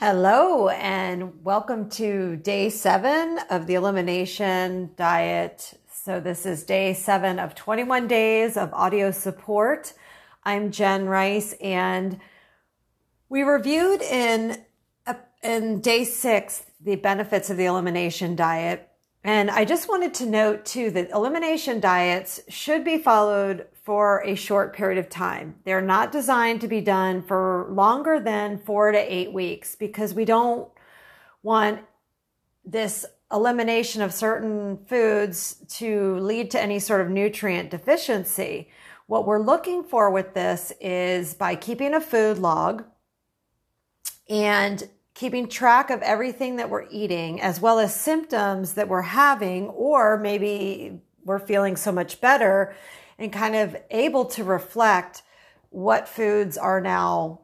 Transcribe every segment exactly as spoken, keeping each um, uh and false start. Hello, and welcome to day seven of the elimination diet. So this is day seven of twenty-one days of audio support. I'm Jen Rice, and we reviewed in, in day six the benefits of the elimination diet. And I just wanted to note too that elimination diets should be followed for a short period of time. They're not designed to be done for longer than four to eight weeks because we don't want this elimination of certain foods to lead to any sort of nutrient deficiency. What we're looking for with this is by keeping a food log and keeping track of everything that we're eating, as well as symptoms that we're having, or maybe we're feeling so much better and kind of able to reflect what foods are now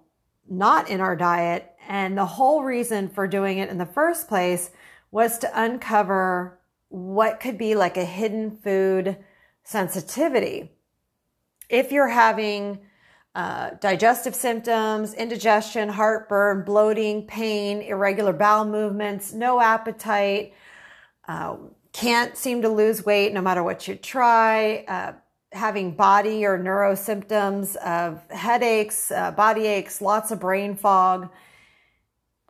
not in our diet. And the whole reason for doing it in the first place was to uncover what could be like a hidden food sensitivity. If you're having Uh, digestive symptoms, indigestion, heartburn, bloating, pain, irregular bowel movements, no appetite, uh, can't seem to lose weight no matter what you try, uh, having body or neuro symptoms of headaches, uh, body aches, lots of brain fog,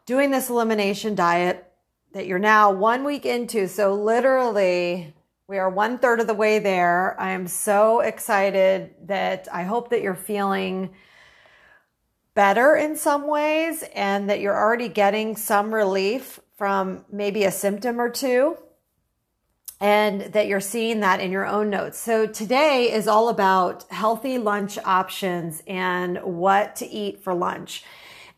doing this elimination diet that you're now one week into. So literally, we are one third of the way there. I am so excited that I hope that you're feeling better in some ways and that you're already getting some relief from maybe a symptom or two and that you're seeing that in your own notes. So today is all about healthy lunch options and what to eat for lunch.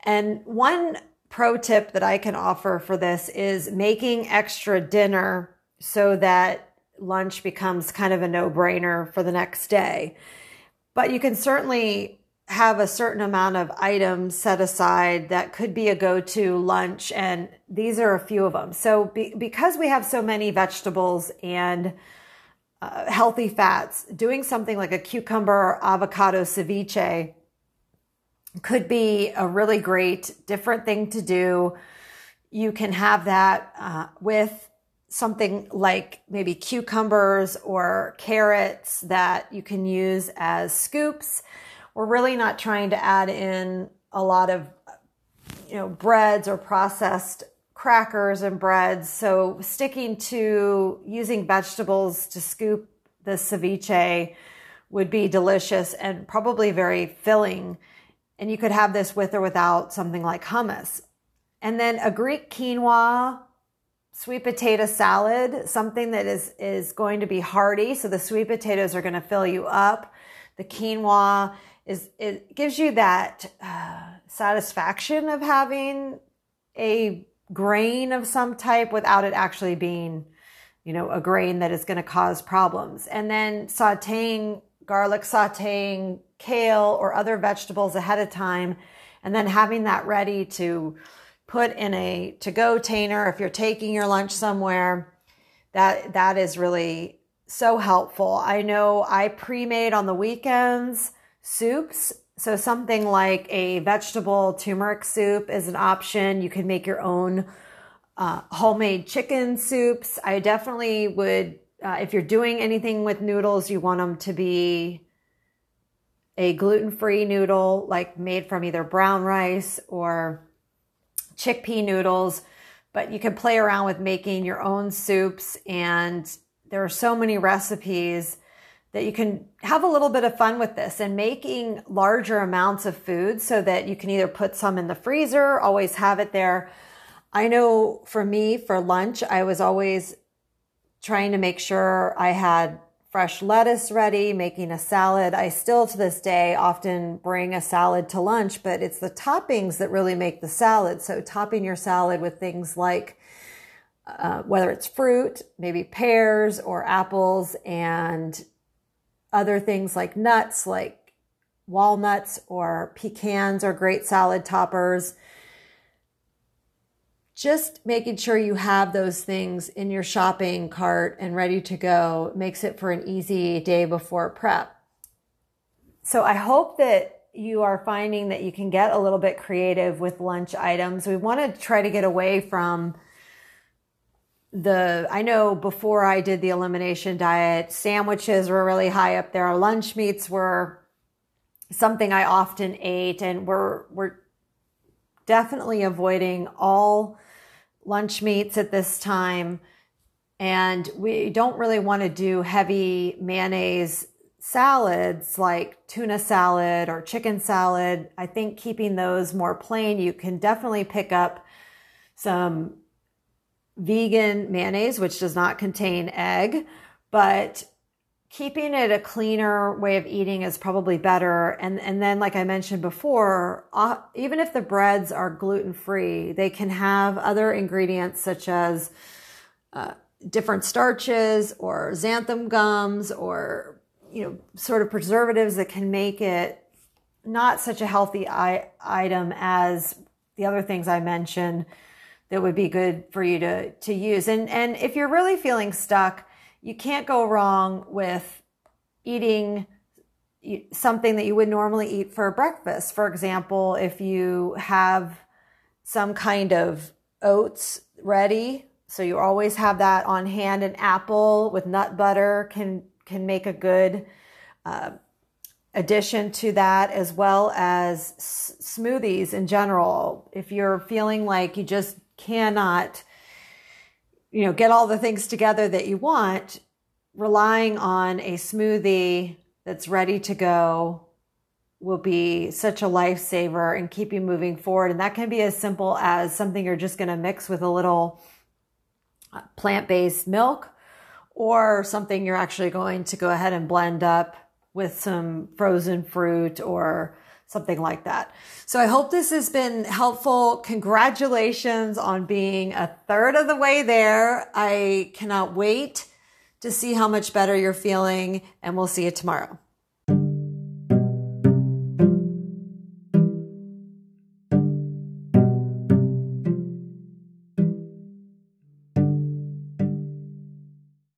And one pro tip that I can offer for this is making extra dinner so that lunch becomes kind of a no-brainer for the next day. But you can certainly have a certain amount of items set aside that could be a go-to lunch, and these are a few of them. So be, because we have so many vegetables and uh, healthy fats, doing something like a cucumber or avocado ceviche could be a really great, different thing to do. You can have that uh, with something like maybe cucumbers or carrots that you can use as scoops. We're really not trying to add in a lot of, you know, breads or processed crackers and breads. So sticking to using vegetables to scoop the ceviche would be delicious and probably very filling. And you could have this with or without something like hummus. And then a Greek quinoa, sweet potato salad, something that is, is going to be hearty. So the sweet potatoes are going to fill you up. The quinoa is, it gives you that uh, satisfaction of having a grain of some type without it actually being, you know, a grain that is going to cause problems. And then sauteing garlic, sauteing kale or other vegetables ahead of time, and then having that ready to put in a to-go container if you're taking your lunch somewhere. That that is really so helpful. I know I pre-made on the weekends soups. So something like a vegetable turmeric soup is an option. You can make your own uh, homemade chicken soups. I definitely would, uh, if you're doing anything with noodles, you want them to be a gluten-free noodle, like made from either brown rice or chickpea noodles, but you can play around with making your own soups. And there are so many recipes that you can have a little bit of fun with this and making larger amounts of food so that you can either put some in the freezer, always have it there. I know for me, for lunch, I was always trying to make sure I had fresh lettuce ready, making a salad. I still to this day often bring a salad to lunch, but it's the toppings that really make the salad. So topping your salad with things like, uh, whether it's fruit, maybe pears or apples, and other things like nuts, like walnuts or pecans are great salad toppers. Just making sure you have those things in your shopping cart and ready to go makes it for an easy day before prep. So I hope that you are finding that you can get a little bit creative with lunch items. We want to try to get away from the, I know before I did the elimination diet, sandwiches were really high up there. Our lunch meats were something I often ate, and we're, we're definitely avoiding all lunch meats at this time. And we don't really want to do heavy mayonnaise salads like tuna salad or chicken salad. I think keeping those more plain, you can definitely pick up some vegan mayonnaise, which does not contain egg, but keeping it a cleaner way of eating is probably better. And, and then, like I mentioned before, uh, even if the breads are gluten-free, they can have other ingredients such as uh, different starches or xanthan gums or you know, sort of preservatives that can make it not such a healthy I- item as the other things I mentioned that would be good for you to, to use. And, and if you're really feeling stuck, you can't go wrong with eating something that you would normally eat for breakfast. For example, if you have some kind of oats ready, so you always have that on hand, an apple with nut butter can can make a good uh, addition to that, as well as s- smoothies in general. If you're feeling like you just cannot, you know, get all the things together that you want, relying on a smoothie that's ready to go will be such a lifesaver and keep you moving forward. And that can be as simple as something you're just going to mix with a little plant-based milk, or something you're actually going to go ahead and blend up with some frozen fruit or something like that. So I hope this has been helpful. Congratulations on being a third of the way there. I cannot wait to see how much better you're feeling, and we'll see you tomorrow.